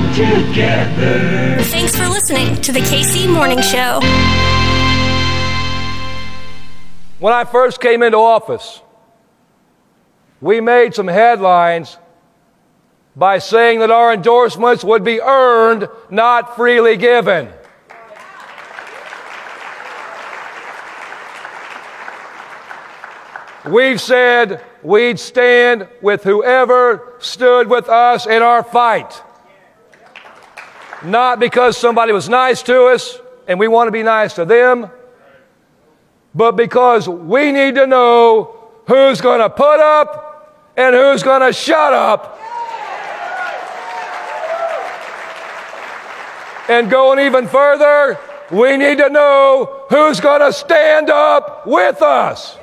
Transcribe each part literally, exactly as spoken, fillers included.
come together. Thanks for listening to the K C Morning Show. When I first came into office, we made some headlines by saying that our endorsements would be earned, not freely given. We've said we'd stand with whoever stood with us in our fight. Not because somebody was nice to us and we want to be nice to them, but because we need to know who's going to put up and who's going to shut up and going even further. We need to know who's going to stand up with us.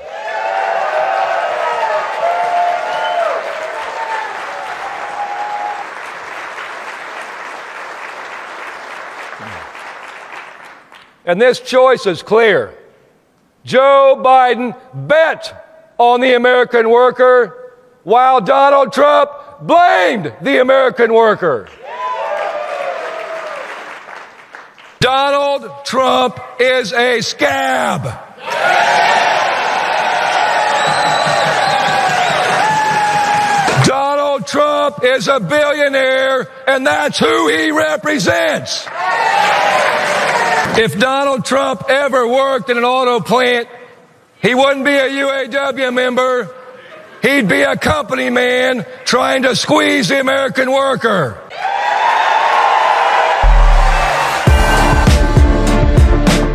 And this choice is clear. Joe Biden bet on the American worker, while Donald Trump blamed the American worker. Yeah. Donald Trump is a scab. Yeah. Donald Trump is a billionaire, and that's who he represents. If Donald Trump ever worked in an auto plant, he wouldn't be a U A W member. He'd be a company man trying to squeeze the American worker.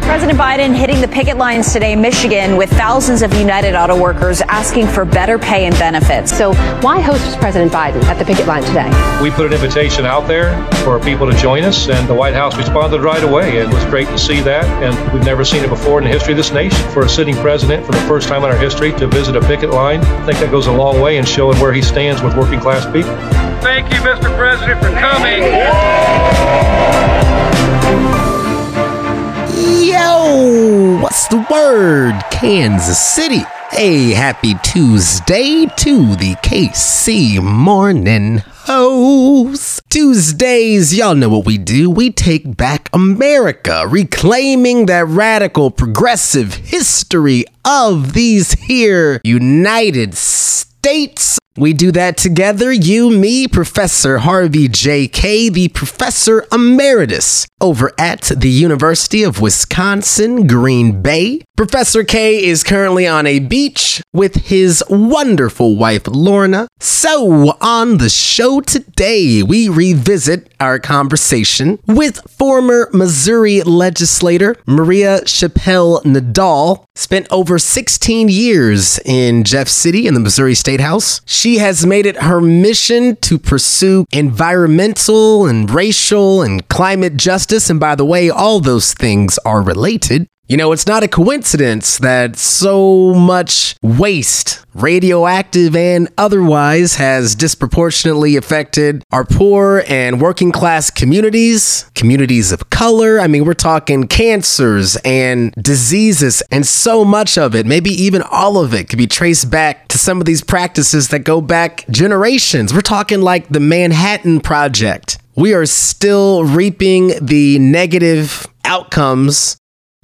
President Biden hitting the picket lines today in Michigan with thousands of United Auto Workers asking for better pay and benefits. So why host President Biden at the picket line today? We put an invitation out there for people to join us, and the White House responded right away. And it was great to see that, and we've never seen it before in the history of this nation. For a sitting president, for the first time in our history, to visit a picket line, I think that goes a long way in showing where he stands with working class people. Thank you, Mister President, for coming. Yeah. Yo, what's the word, Kansas City? Hey, happy Tuesday to the K C Morning Hoes. Tuesdays, y'all know what we do. We take back America, reclaiming that radical progressive history of these here United States. We do that together, you, me, Professor Harvey J. Kaye, the Professor Emeritus over at the University of Wisconsin, Green Bay. Professor Kaye is currently on a beach with his wonderful wife, Lorna. So on the show today, we revisit our conversation with former Missouri legislator Maria Chappelle-Nadal. Spent over sixteen years in Jeff City in the Missouri State House. She has made it her mission to pursue environmental and racial and climate justice. And by the way, all those things are related. You know, it's not a coincidence that so much waste, radioactive and otherwise, has disproportionately affected our poor and working class communities, communities of color. I mean, we're talking cancers and diseases, and so much of it, maybe even all of it, could be traced back to some of these practices that go back generations. We're talking like the Manhattan Project. We are still reaping the negative outcomes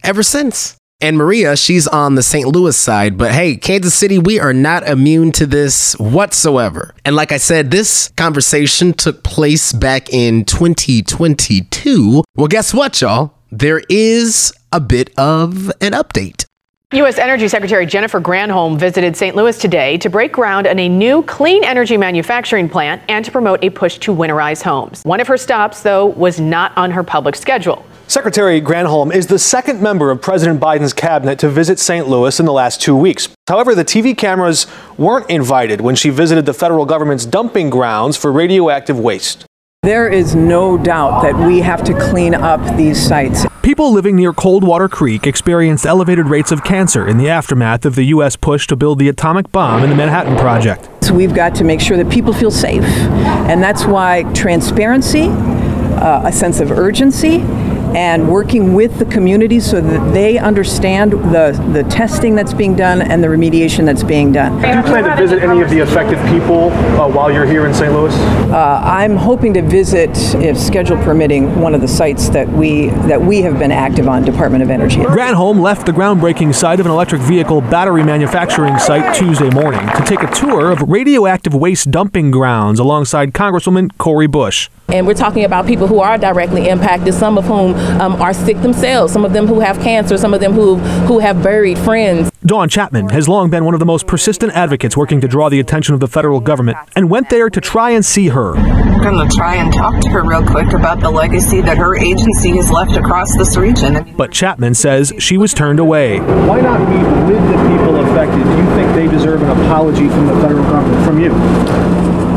ever since. And Maria, she's on the Saint Louis side, but hey, Kansas City, we are not immune to this whatsoever. And like I said, this conversation took place back in twenty twenty-two. Well, guess what, y'all? There is a bit of an update. U S. Energy Secretary Jennifer Granholm visited Saint Louis today to break ground on a new clean energy manufacturing plant and to promote a push to winterize homes. One of her stops, though, was not on her public schedule. Secretary Granholm is the second member of President Biden's cabinet to visit Saint Louis in the last two weeks. However, the T V cameras weren't invited when she visited the federal government's dumping grounds for radioactive waste. There is no doubt that we have to clean up these sites. People living near Coldwater Creek experienced elevated rates of cancer in the aftermath of the U S push to build the atomic bomb in the Manhattan Project. So we've got to make sure that people feel safe, and that's why transparency, uh, a sense of urgency, and working with the community so that they understand the, the testing that's being done and the remediation that's being done. Do you plan to visit any of the affected people uh, while you're here in Saint Louis? Uh, I'm hoping to visit, if schedule permitting, one of the sites that we that we have been active on, Department of Energy. Granholm left the groundbreaking site of an electric vehicle battery manufacturing site Tuesday morning to take a tour of radioactive waste dumping grounds alongside Congresswoman Cori Bush. And we're talking about people who are directly impacted, some of whom um, are sick themselves, some of them who have cancer, some of them who, who have buried friends. Dawn Chapman has long been one of the most persistent advocates working to draw the attention of the federal government, and went there to try and see her. I'm going to try and talk to her real quick about the legacy that her agency has left across this region. But Chapman says she was turned away. Why not meet with the people affected? Do you think they deserve an apology from the federal government, from you?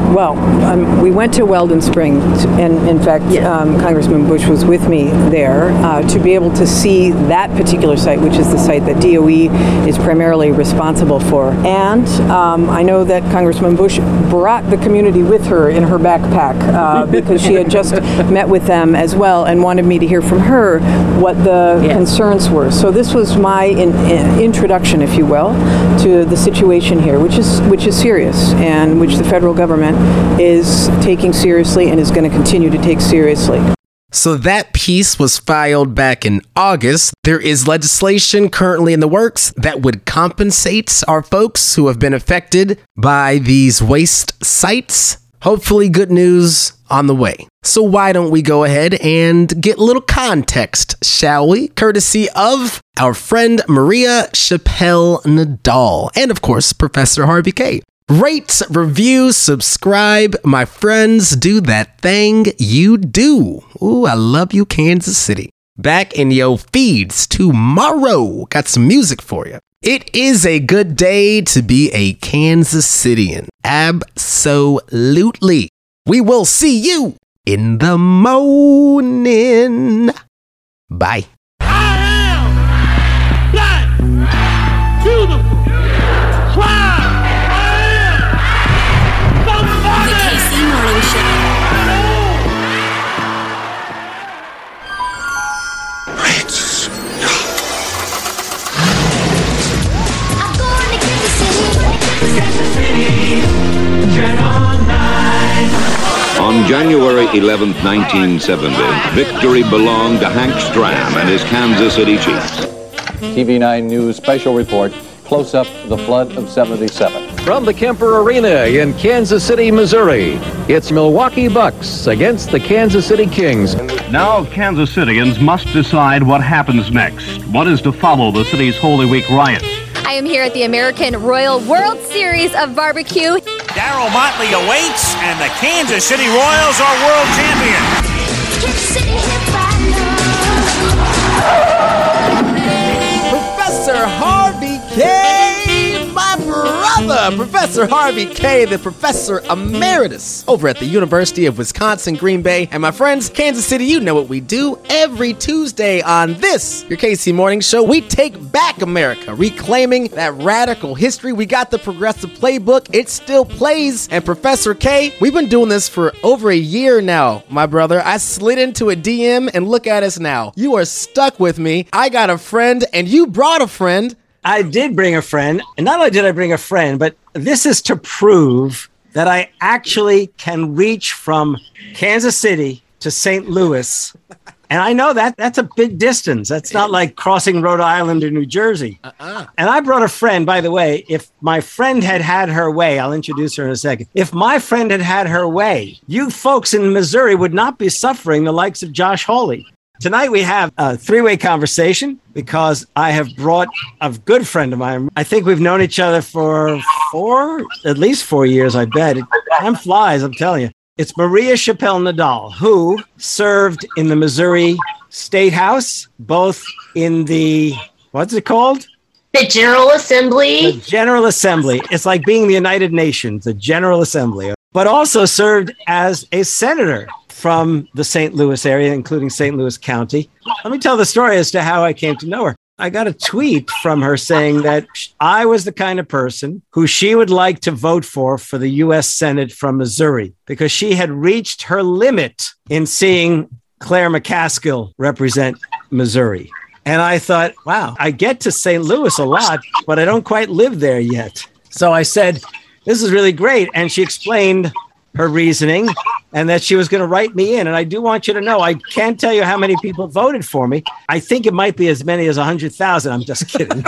Well, um, we went to Weldon Spring, to, and in fact, yeah. um, Congressman Bush was with me there uh, to be able to see that particular site, which is the site that D O E is primarily responsible for. And um, I know that Congressman Bush brought the community with her in her backpack uh, because she had just met with them as well and wanted me to hear from her what the yeah. concerns were. So this was my in, in introduction, if you will, to the situation here, which is which is serious and which the federal government is taking seriously and is going to continue to take seriously. So that piece was filed back in August. There is legislation currently in the works that would compensate our folks who have been affected by these waste sites. Hopefully good news on the way. So why don't we go ahead and get a little context, shall we? Courtesy of our friend Maria Chappelle-Nadal and, of course, Professor Harvey Kaye. Rate, review, subscribe, my friends, do that thing you do. Ooh, I love you, Kansas City. Back in your feeds tomorrow. Got some music for you. It is a good day to be a Kansas Citian. Absolutely. We will see you in the morning. Bye. I am black, beautiful, proud. On January eleventh, nineteen seventy, victory belonged to Hank Stram and his Kansas City Chiefs. T V nine News special report, close up the flood of seventy-seven. From the Kemper Arena in Kansas City, Missouri, it's Milwaukee Bucks against the Kansas City Kings. Now Kansas Citians must decide what happens next. What is to follow the city's Holy Week riots? I am here at the American Royal World Series of Barbecue. Darryl Motley awaits, and the Kansas City Royals are world champions. Professor Harvey Kaye, my brother! Professor Harvey Kaye, the Professor Emeritus over at the University of Wisconsin-Green Bay. And my friends, Kansas City, you know what we do every Tuesday on this, your K C Morning Show. We take back America, reclaiming that radical history. We got the progressive playbook. It still plays. And Professor Kaye, we've been doing this for over a year now, my brother. I slid into a D M and look at us now. You are stuck with me. I got a friend and you brought a friend. I did bring a friend, and not only did I bring a friend, but this is to prove that I actually can reach from Kansas City to Saint Louis. And I know that that's a big distance. That's not like crossing Rhode Island or New Jersey. Uh-uh. And I brought a friend, by the way. If my friend had had her way, I'll introduce her in a second. If my friend had had her way, you folks in Missouri would not be suffering the likes of Josh Hawley. Tonight we have a three-way conversation because I have brought a good friend of mine. I think we've known each other for four, at least four years, I bet. It, time flies, I'm telling you. It's Maria Chappelle-Nadal, who served in the Missouri State House, both in the, what's it called? The General Assembly. The General Assembly. It's like being the United Nations, the General Assembly, but also served as a senator from the Saint Louis area, including Saint Louis County. Let me tell the story as to how I came to know her. I got a tweet from her saying that I was the kind of person who she would like to vote for for the U S Senate from Missouri because she had reached her limit in seeing Claire McCaskill represent Missouri. And I thought, wow, I get to Saint Louis a lot, but I don't quite live there yet. So I said, this is really great. And she explained her reasoning and that she was going to write me in. And I do want you to know, I can't tell you how many people voted for me. I think it might be as many as one hundred thousand. I'm just kidding.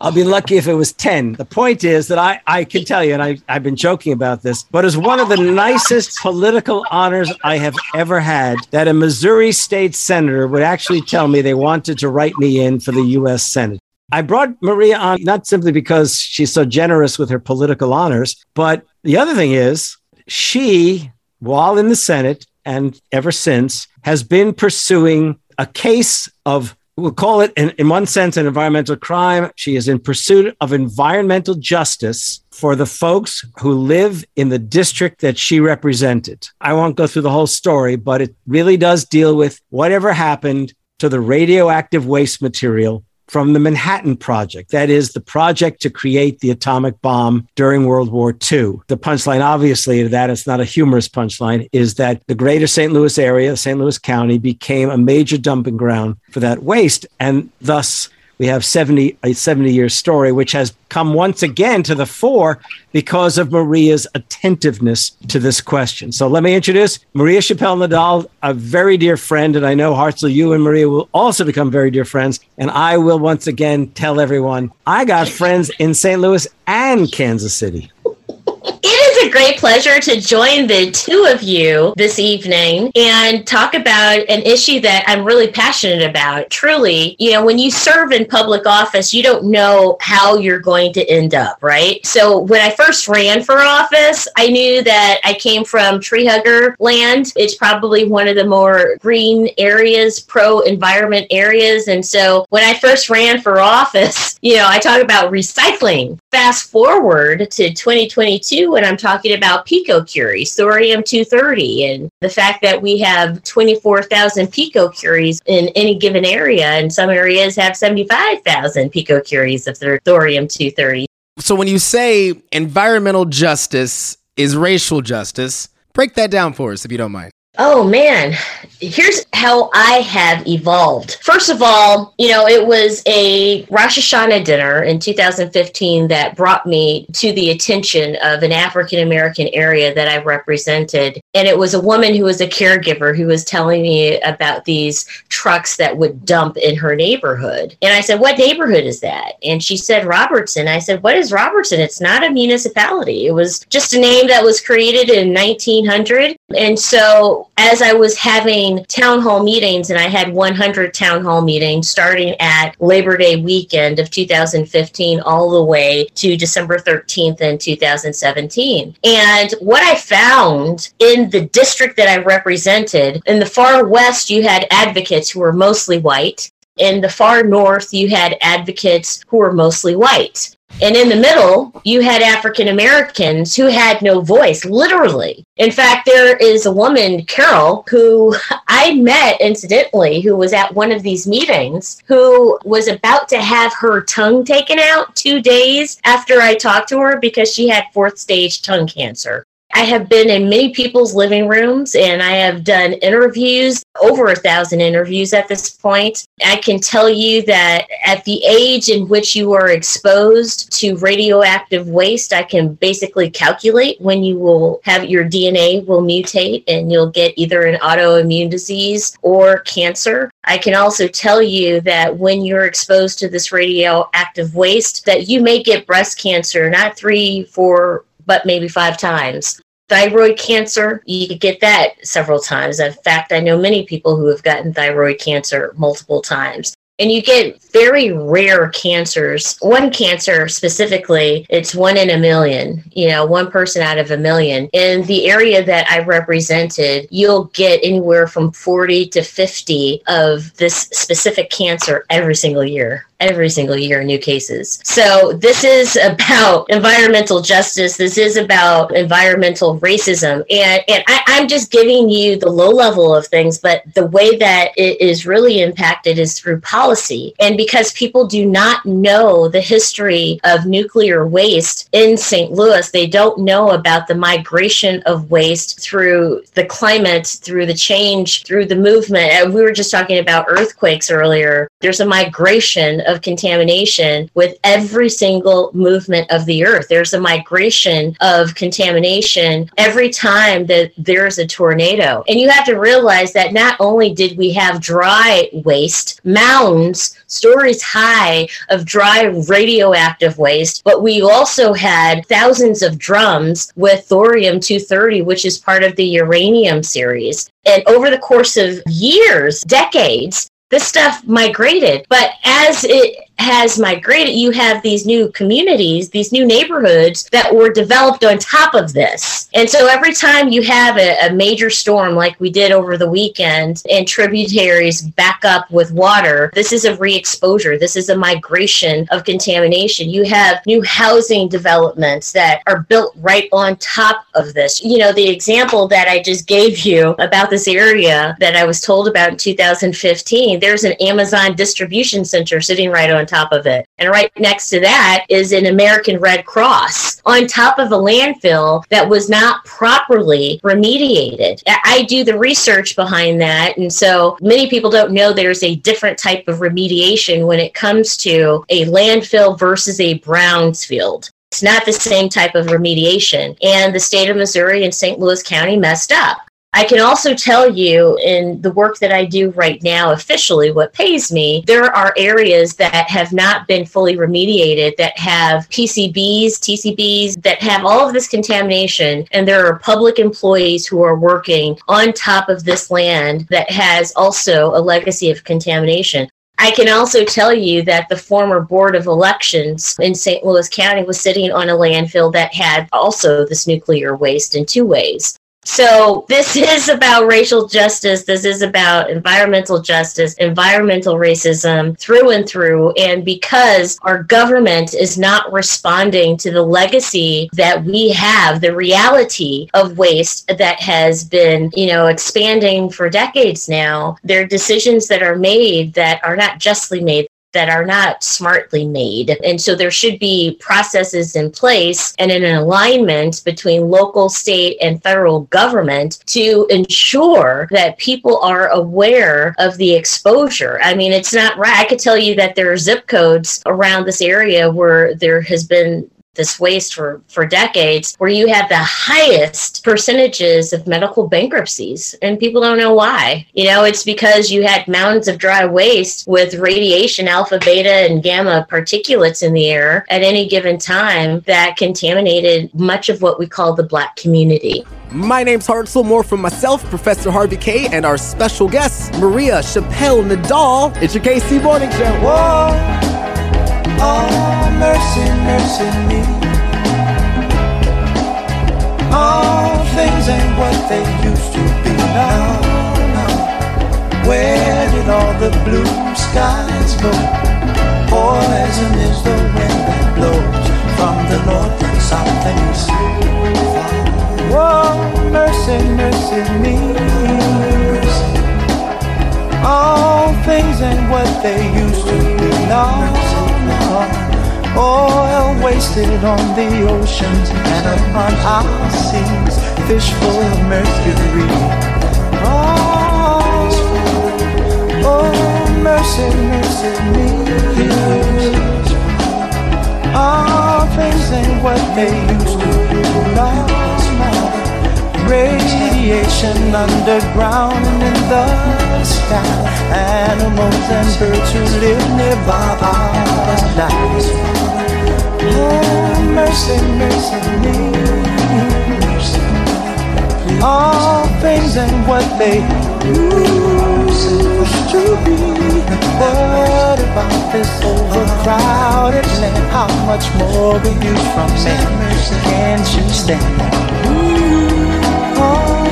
I'll be lucky if it was ten. The point is that I, I can tell you, and I, I've been joking about this, but it's one of the nicest political honors I have ever had, that a Missouri state senator would actually tell me they wanted to write me in for the U S Senate. I brought Maria on not simply because she's so generous with her political honors, but the other thing is she, while in the Senate and ever since, has been pursuing a case of, we'll call it in, in one sense, an environmental crime. She is in pursuit of environmental justice for the folks who live in the district that she represented. I won't go through the whole story, but it really does deal with whatever happened to the radioactive waste material from the Manhattan Project. That is the project to create the atomic bomb during World War Two. The punchline, obviously, to that, it's not a humorous punchline, is that the greater Saint Louis area, Saint Louis County, became a major dumping ground for that waste. And thus, we have seventy, a seventy-year story, which has come once again to the fore because of Maria's attentiveness to this question. So let me introduce Maria Chappelle-Nadal, a very dear friend. And I know, Hartzell, you and Maria will also become very dear friends. And I will once again tell everyone, I got friends in Saint Louis and Kansas City. It is a great pleasure to join the two of you this evening and talk about an issue that I'm really passionate about. Truly, you know, when you serve in public office, you don't know how you're going to end up, right? So when I first ran for office, I knew that I came from tree hugger land. It's probably one of the more green areas, pro-environment areas. And so when I first ran for office, you know, I talk about recycling. Fast forward to twenty twenty-two when I'm talking about picocuries, thorium two thirty, and the fact that we have twenty-four thousand picocuries in any given area, and some areas have seventy-five thousand picocuries of their thorium two thirty. So when you say environmental justice is racial justice, break that down for us if you don't mind. Oh, man. Here's how I have evolved. First of all, you know, it was a Rosh Hashanah dinner in two thousand fifteen that brought me to the attention of an African-American area that I represented. And it was a woman who was a caregiver who was telling me about these trucks that would dump in her neighborhood. And I said, what neighborhood is that? And she said, Robertson. I said, what is Robertson? It's not a municipality. It was just a name that was created in nineteen hundred. And so as I was having town hall meetings, and I had one hundred town hall meetings starting at Labor Day weekend of two thousand fifteen all the way to December thirteenth in two thousand seventeen. And what I found in the district that I represented, in the far west, you had advocates who were mostly white. In the far north, you had advocates who were mostly white. And in the middle, you had African Americans who had no voice, literally. In fact, there is a woman, Carol, who I met incidentally, who was at one of these meetings, who was about to have her tongue taken out two days after I talked to her because she had fourth stage tongue cancer. I have been in many people's living rooms, and I have done interviews, over a thousand interviews at this point. I can tell you that at the age in which you are exposed to radioactive waste, I can basically calculate when you will have your D N A will mutate and you'll get either an autoimmune disease or cancer. I can also tell you that when you're exposed to this radioactive waste, that you may get breast cancer, not three, four, but maybe five times. Thyroid cancer, you could get that several times. In fact, I know many people who have gotten thyroid cancer multiple times. And you get very rare cancers. One cancer specifically, it's one in a million, you know, one person out of a million. In the area that I represented, you'll get anywhere from forty to fifty of this specific cancer every single year. every single year new cases. So this is about environmental justice. This is about environmental racism. And, and I, I'm just giving you the low level of things, but the way that it is really impacted is through policy. And because people do not know the history of nuclear waste in Saint Louis, they don't know about the migration of waste through the climate, through the change, through the movement. And we were just talking about earthquakes earlier. There's a migration of contamination with every single movement of the earth. There's a migration of contamination every time that there's a tornado. And you have to realize that not only did we have dry waste, mounds, stories high of dry radioactive waste, but we also had thousands of drums with thorium two thirty, which is part of the uranium series. And over the course of years, decades, this stuff migrated. But as it has migrated, you have these new communities, these new neighborhoods that were developed on top of this. And so every time you have a, a major storm like we did over the weekend and tributaries back up with water, this is a re-exposure. This is a migration of contamination. You have new housing developments that are built right on top of this. You know, the example that I just gave you about this area that I was told about in two thousand fifteen, there's an Amazon distribution center sitting right on top of it. And right next to that is an American Red Cross on top of a landfill that was not properly remediated. I do the research behind that. And so many people don't know there's a different type of remediation when it comes to a landfill versus a brownfield. It's not the same type of remediation. And the state of Missouri and Saint Louis County messed up. I can also tell you in the work that I do right now, officially what pays me, there are areas that have not been fully remediated that have P C Bs, T C Bs, that have all of this contamination. And there are public employees who are working on top of this land that has also a legacy of contamination. I can also tell you that the former Board of Elections in Saint Louis County was sitting on a landfill that had also this nuclear waste in two ways. So this is about racial justice. This is about environmental justice, environmental racism through and through. And because our government is not responding to the legacy that we have, the reality of waste that has been, you know, expanding for decades now, there are decisions that are made that are not justly made, that are not smartly made. And so there should be processes in place and an alignment between local, state, and federal government to ensure that people are aware of the exposure. I mean, it's not right. I could tell you that there are zip codes around this area where there has been this waste for, for decades, where you have the highest percentages of medical bankruptcies. And people don't know why. You know, it's because you had mountains of dry waste with radiation, alpha, beta, and gamma particulates in the air at any given time that contaminated much of what we call the Black community. My name's Hartzell. More from myself, Professor Harvey Kaye, and our special guest, Maria Chappelle-Nadal. It's your K C Morning Show. Whoa. Oh, mercy, mercy me. All things ain't what they used to be now, now. Where did all the blue skies go? Poison is the wind that blows from the north and south and east. Oh, mercy, mercy me. Mercy. All things ain't what they used to be now. Oil wasted on the oceans and upon our seas, fish full of mercury. Oh, oh, mercy, mercy me. All things ain't what they used to be. Lost my radiation underground and in the sky. Animals and birds who live nearby are nice. Oh, mercy, mercy me. All things and what they used to be. What about this overcrowded land? How much more we use from man? Can't you stand that? Oh,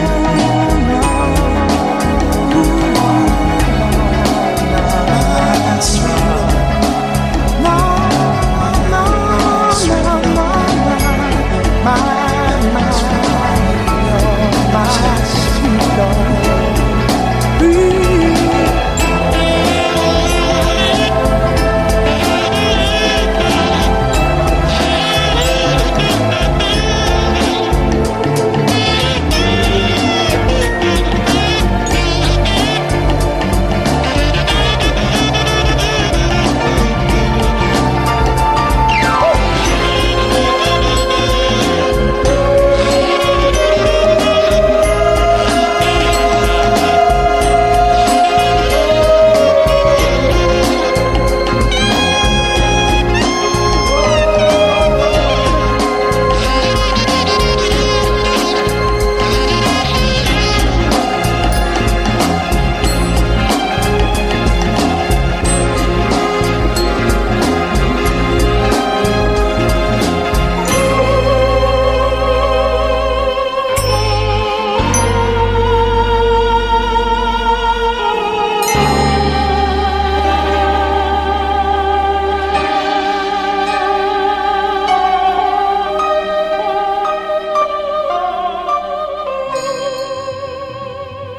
that's right.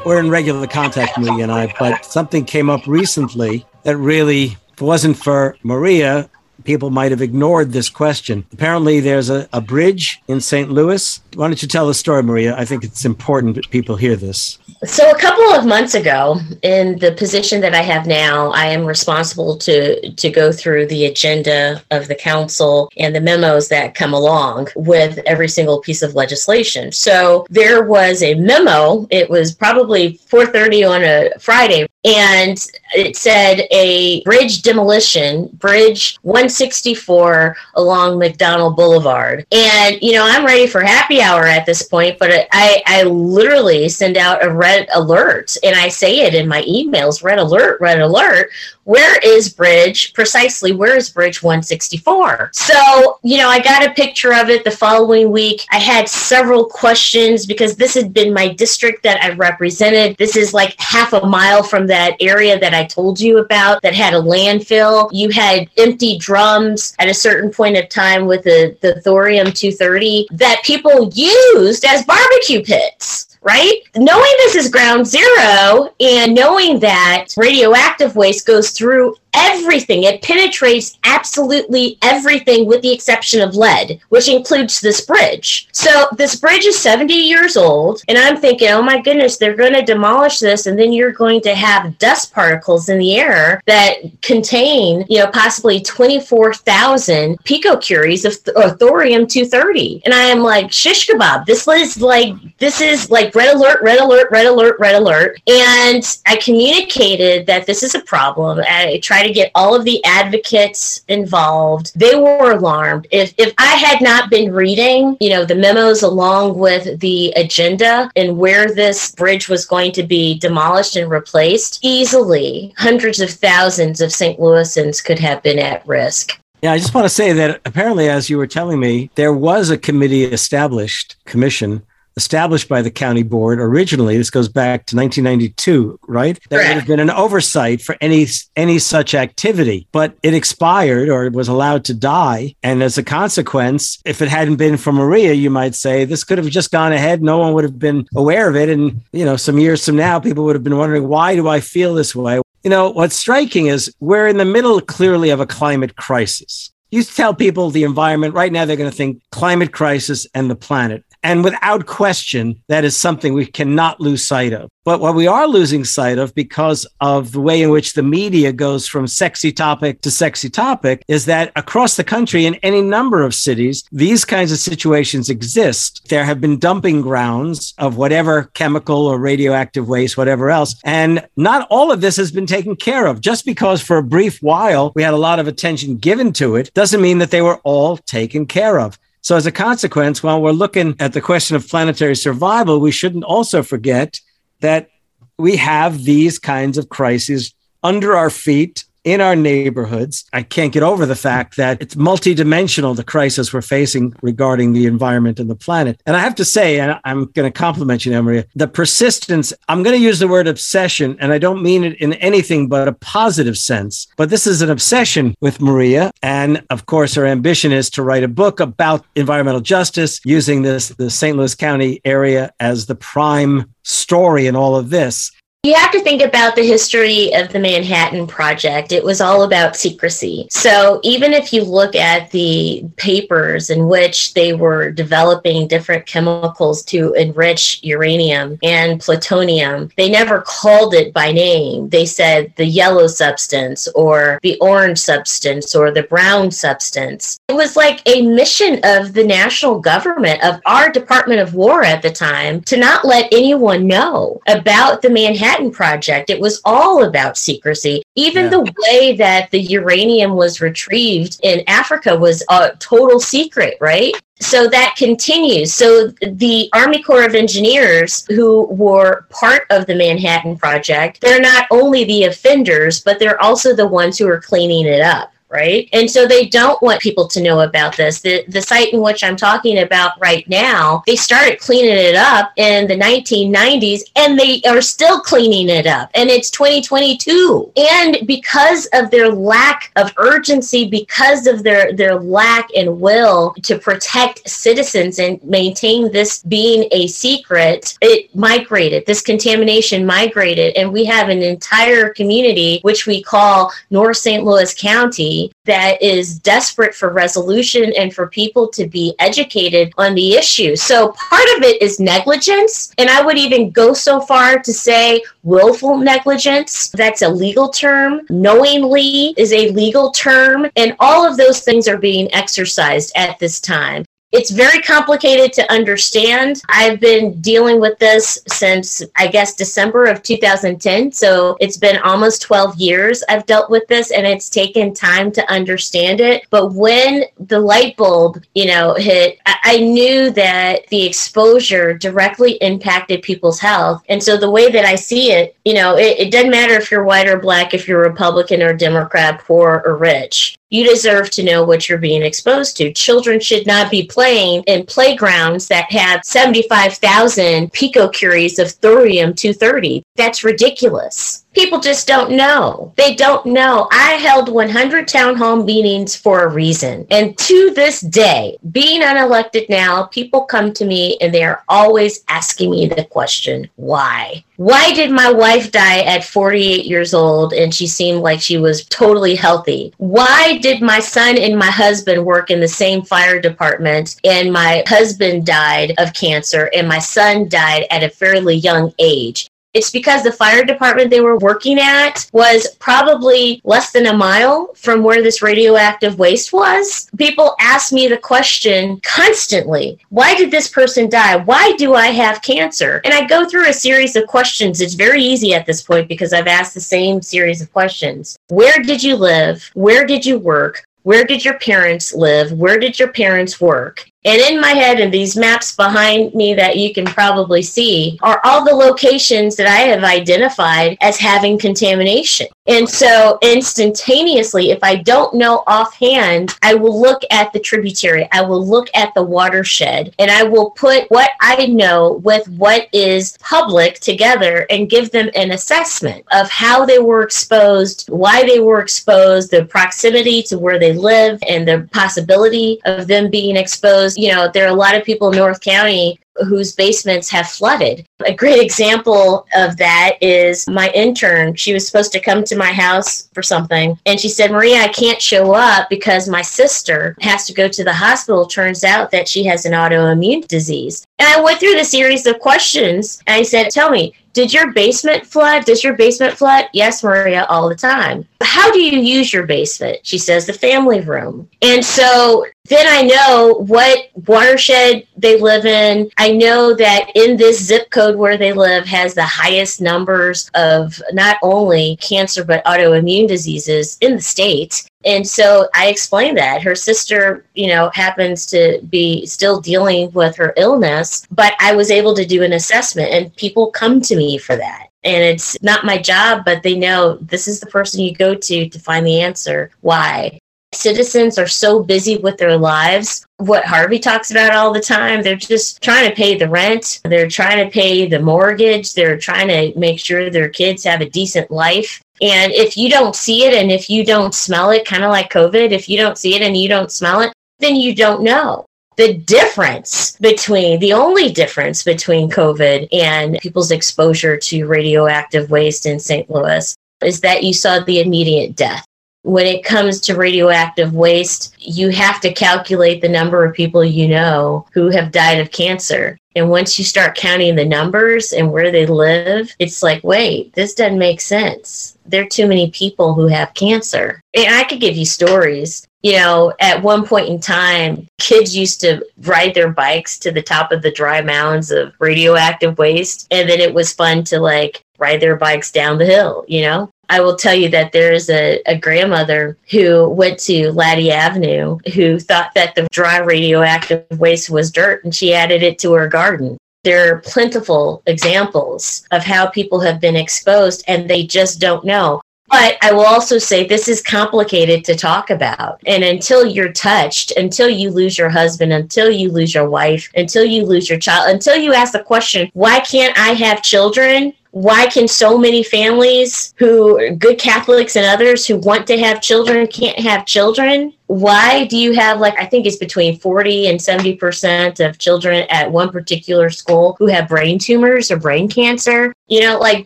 we're in regular contact, Maria and I, but something came up recently that really, if it wasn't for Maria, people might have ignored this question. Apparently, there's a, a bridge in Saint Louis. Why don't you tell the story, Maria? I think it's important that people hear this. So a couple of months ago, in the position that I have now, I am responsible to, to go through the agenda of the council and the memos that come along with every single piece of legislation. So there was a memo. It was probably four thirty on a Friday, and it said a bridge demolition, bridge one sixty-four along McDonnell Boulevard. And, you know, I'm ready for happy hour at this point, but I, I literally send out a red alert, and I say it in my emails, red alert, red alert. Where is bridge, precisely where is bridge one sixty-four? So, you know, I got a picture of it the following week. I had several questions because this had been my district that I represented. This is like half a mile from that area that I told you about that had a landfill. You had empty drums at a certain point of time with the, the thorium two thirty that people used as barbecue pits. Right? Knowing this is ground zero and knowing that radioactive waste goes through everything, it penetrates absolutely everything with the exception of lead, which includes this bridge. So this bridge is seventy years old, and I'm thinking, oh my goodness, they're going to demolish this, and then you're going to have dust particles in the air that contain, you know, possibly twenty-four thousand picocuries of th- thorium two thirty. And I am like, shish kebab. This is like, this is like red alert, red alert, red alert, red alert. And I communicated that this is a problem. I tried to get all of the advocates involved. They were alarmed. If if I had not been reading, you know, the memos along with the agenda and where this bridge was going to be demolished and replaced, easily hundreds of thousands of Saint Louisans could have been at risk. Yeah, I just want to say that apparently, as you were telling me, there was a committee established, commission established by the county board originally. This goes back to nineteen ninety-two, right? That would have been an oversight for any any such activity, but it expired or it was allowed to die. And as a consequence, if it hadn't been for Maria, you might say this could have just gone ahead. No one would have been aware of it. And, you know, some years from now, people would have been wondering, why do I feel this way? You know, what's striking is we're in the middle, clearly, of a climate crisis. You tell people the environment right now, they're going to think climate crisis and the planet. And without question, that is something we cannot lose sight of. But what we are losing sight of, because of the way in which the media goes from sexy topic to sexy topic, is that across the country in any number of cities, these kinds of situations exist. There have been dumping grounds of whatever chemical or radioactive waste, whatever else. And not all of this has been taken care of. Just because for a brief while we had a lot of attention given to it, doesn't mean that they were all taken care of. So as a consequence, while we're looking at the question of planetary survival, we shouldn't also forget that we have these kinds of crises under our feet in our neighborhoods. I can't get over the fact that it's multidimensional, the crisis we're facing regarding the environment and the planet. And I have to say, and I'm going to compliment you now, Maria, the persistence, I'm going to use the word obsession, and I don't mean it in anything but a positive sense. But this is an obsession with Maria. And of course, her ambition is to write a book about environmental justice using this, the Saint Louis County area as the prime story in all of this. You have to think about the history of the Manhattan Project. It was all about secrecy. So even if you look at the papers in which they were developing different chemicals to enrich uranium and plutonium, they never called it by name. They said the yellow substance or the orange substance or the brown substance. It was like a mission of the national government, of our Department of War at the time, to not let anyone know about the Manhattan Project. It was all about secrecy. Even yeah. the way that the uranium was retrieved in Africa was a total secret, right? So that continues. So the Army Corps of Engineers, who were part of the Manhattan Project, they're not only the offenders, but they're also the ones who are cleaning it up. right? And so they don't want people to know about this. The the site in which I'm talking about right now, they started cleaning it up in the nineteen nineties, and they are still cleaning it up. And it's twenty twenty-two. And because of their lack of urgency, because of their, their lack and will to protect citizens and maintain this being a secret, it migrated. This contamination migrated. And we have an entire community, which we call North Saint Louis County, that is desperate for resolution and for people to be educated on the issue. So part of it is negligence, and I would even go so far to say willful negligence. That's a legal term. Knowingly is a legal term, and all of those things are being exercised at this time. It's very complicated to understand. I've been dealing with this since, I guess, December of two thousand ten. So it's been almost twelve years I've dealt with this, and it's taken time to understand it. But when the light bulb, you know, hit, I, I knew that the exposure directly impacted people's health. And so the way that I see it, you know, it, it doesn't matter if you're white or black, if you're Republican or Democrat, poor or rich. You deserve to know what you're being exposed to. Children should not be playing in playgrounds that have seventy-five thousand picocuries of thorium two thirty. That's ridiculous. People just don't know. They don't know. I held one hundred town hall meetings for a reason. And to this day, being unelected now, people come to me and they are always asking me the question, why? Why did my wife die at forty-eight years old and she seemed like she was totally healthy? Why did my son and my husband work in the same fire department and my husband died of cancer and my son died at a fairly young age? It's because the fire department they were working at was probably less than a mile from where this radioactive waste was. People ask me the question constantly, why did this person die? Why do I have cancer? And I go through a series of questions. It's very easy at this point because I've asked the same series of questions. Where did you live? Where did you work? Where did your parents live? Where did your parents work? And in my head, and these maps behind me that you can probably see, are all the locations that I have identified as having contamination. And so instantaneously, if I don't know offhand, I will look at the tributary. I will look at the watershed, and I will put what I know with what is public together and give them an assessment of how they were exposed, why they were exposed, the proximity to where they live, and the possibility of them being exposed. You know, there are a lot of people in North County whose basements have flooded. A great example of that is my intern. She was supposed to come to my house for something, and she said, Maria, I can't show up because my sister has to go to the hospital. Turns out that she has an autoimmune disease. And I went through the series of questions, and I said, tell me, did your basement flood? Does your basement flood? Yes, Maria, all the time. How do you use your basement? She says, the family room. And so then I know what watershed they live in. I know that in this zip code where they live has the highest numbers of not only cancer, but autoimmune diseases in the state. And so I explained that. Her sister, you know, happens to be still dealing with her illness, but I was able to do an assessment, and people come to me for that. And it's not my job, but they know this is the person you go to to find the answer. Why? Citizens are so busy with their lives. What Harvey talks about all the time, they're just trying to pay the rent. They're trying to pay the mortgage. They're trying to make sure their kids have a decent life. And if you don't see it and if you don't smell it, kind of like COVID, if you don't see it and you don't smell it, then you don't know. The difference between, the only difference between COVID and people's exposure to radioactive waste in Saint Louis is that you saw the immediate death. When it comes to radioactive waste, you have to calculate the number of people you know who have died of cancer. And once you start counting the numbers and where they live, it's like, wait, this doesn't make sense. There are too many people who have cancer. And I could give you stories. You know, at one point in time, kids used to ride their bikes to the top of the dry mounds of radioactive waste. And then it was fun to like ride their bikes down the hill, you know? I will tell you that there is a, a grandmother who went to Laddie Avenue who thought that the dry radioactive waste was dirt, and she added it to her garden. There are plentiful examples of how people have been exposed, and they just don't know. But I will also say this is complicated to talk about. And until you're touched, until you lose your husband, until you lose your wife, until you lose your child, until you ask the question, why can't I have children? Why can so many families who, good Catholics and others who want to have children, can't have children? Why do you have, like, I think it's between forty and seventy percent of children at one particular school who have brain tumors or brain cancer? You know, like,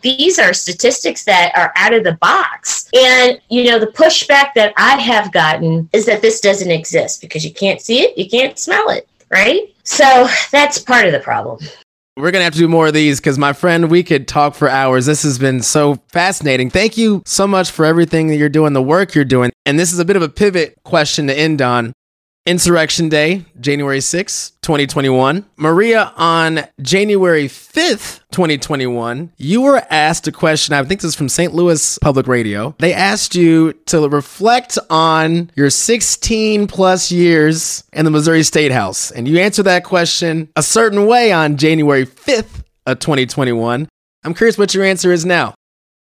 these are statistics that are out of the box. And, you know, the pushback that I have gotten is that this doesn't exist because you can't see it, you can't smell it, right? So that's part of the problem. We're going to have to do more of these because, my friend, we could talk for hours. This has been so fascinating. Thank you so much for everything that you're doing, the work you're doing. And this is a bit of a pivot question to end on. Insurrection Day, January sixth, twenty twenty-one. Maria, on January fifth, twenty twenty-one, you were asked a question. I think this is from Saint Louis Public Radio. They asked you to reflect on your sixteen plus years in the Missouri State House. And you answered that question a certain way on January fifth of twenty twenty-one. I'm curious what your answer is now.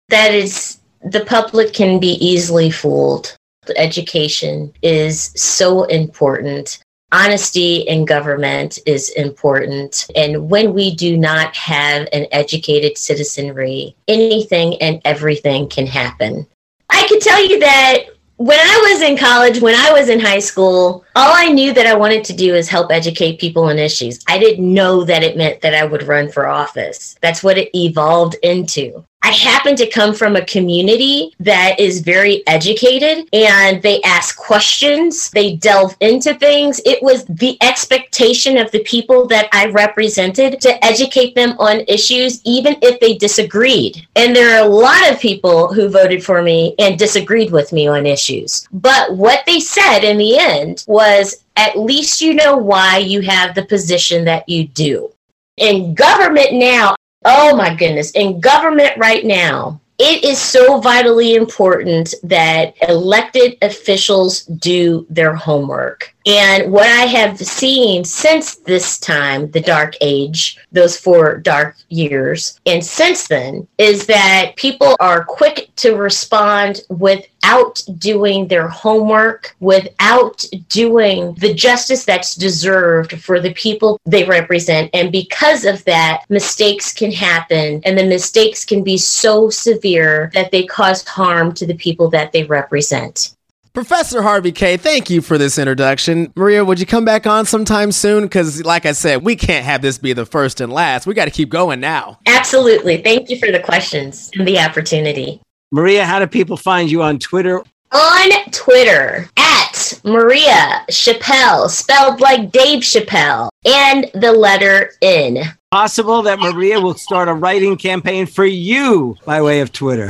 That is, the public can be easily fooled. Education is so important. Honesty in government is important. And when we do not have an educated citizenry, anything and everything can happen. I can tell you that when I was in college, when I was in high school, all I knew that I wanted to do is help educate people on issues. I didn't know that it meant that I would run for office. That's what it evolved into. I happen to come from a community that is very educated, and they ask questions, they delve into things. It was the expectation of the people that I represented to educate them on issues, even if they disagreed. And there are a lot of people who voted for me and disagreed with me on issues. But what they said in the end was, at least you know why you have the position that you do. In government now, oh my goodness, in government right now, it is so vitally important that elected officials do their homework. And what I have seen since this time, the dark age, those four dark years, and since then, is that people are quick to respond without doing their homework, without doing the justice that's deserved for the people they represent. And because of that, mistakes can happen, and the mistakes can be so severe that they cause harm to the people that they represent. Professor Harvey Kaye, thank you for this introduction. Maria, would you come back on sometime soon? Because like I said, we can't have this be the first and last. We got to keep going now. Absolutely. Thank you for the questions and the opportunity. Maria, how do people find you on Twitter? On Twitter, at Maria Chappelle, spelled like Dave Chappelle, and the letter N. Possible that Maria will start a writing campaign for you by way of Twitter.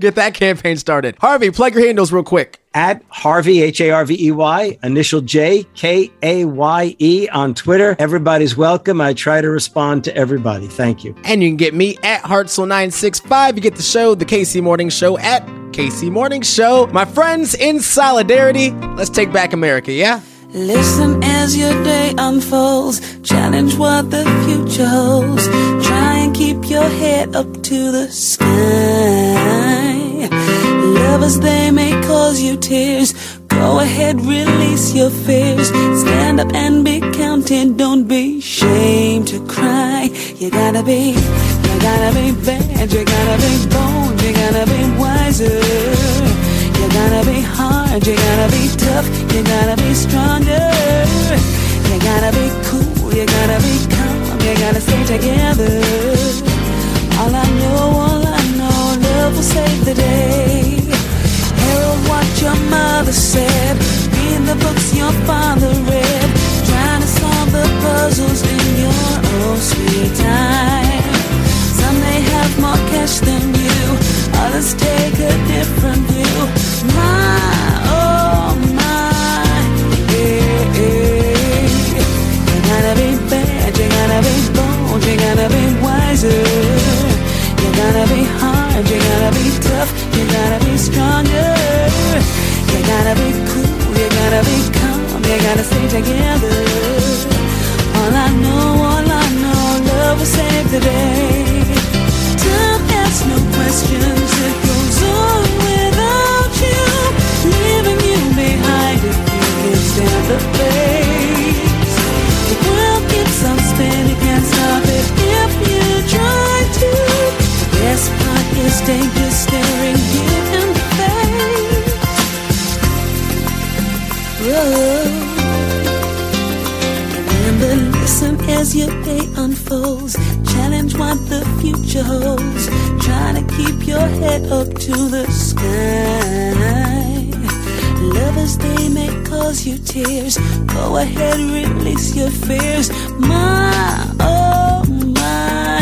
Get that campaign started. Harvey, plug your handles real quick. At Harvey, H A R V E Y, initial J, K A Y E on Twitter. Everybody's welcome. I try to respond to everybody. Thank you. And you can get me at hartzell nine six five. You get the show, The K C Morning Show, at K C Morning Show. My friends, in solidarity, let's take back America, yeah? Listen as your day unfolds, challenge what the future holds, try and keep your head up to the sky. Lovers, they may cause you tears, go ahead, release your fears, stand up and be counted, don't be ashamed to cry. You gotta be, you gotta be bad, you gotta be bold, you gotta be wiser. You gotta be hard, you gotta be tough, you gotta be stronger. You gotta be cool, you gotta be calm, you gotta stay together. All I know, all I know, love will save the day. Herald what your mother said, read the books your father read, trying to solve the puzzles in your own sweet time. Some may have more cash than you, others take a different view. My, oh my, yeah, yeah. You gotta be bad, you gotta be bold, you gotta be wiser. You gotta be hard, you gotta be tough, you gotta be stronger. You gotta be cool, you gotta be calm, you gotta stay together. All I know, all I know, love will save the day. Time asks no questions, it goes on. at your hopes, trying to keep your head up to the sky. Lovers, they may cause you tears. Go ahead, release your fears. My, oh my,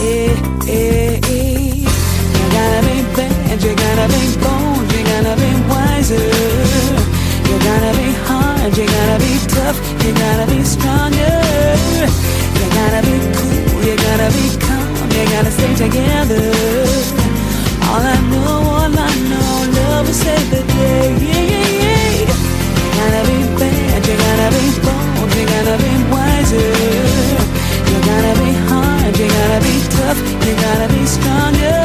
eh, eh, eh. You gotta be bad, you gotta be bold, you gotta be wiser. You gotta be hard, you gotta be tough, you gotta be stronger. You gotta be cool, you gotta be calm, you gotta stay together. All I know, all I know, love will save the day. Yeah, yeah, yeah. You gotta be bad, you gotta be bold, you gotta be wiser. You gotta be hard, you gotta be tough, you gotta be stronger.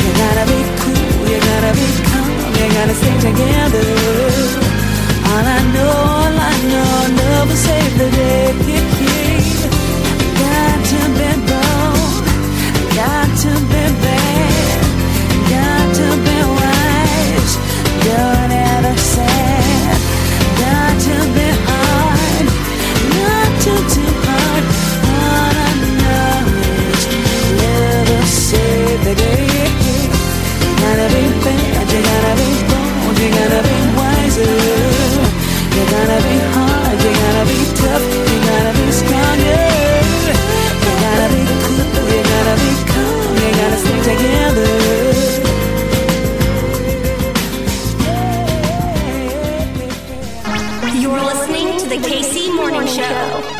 You gotta be cool, you gotta be calm, you gotta stay together. All I know, all I know, love will save the day. Yeah, yeah. Got to be bold, got to be bad, got to be wise, don't ever sad, got to be hard, not too, too hard, all I know is never save the day. You gotta be bad, you gotta be bold, you gotta be wiser, you gotta be hard, you gotta be tough, you gotta be stronger. You're listening to the K C Morning Show.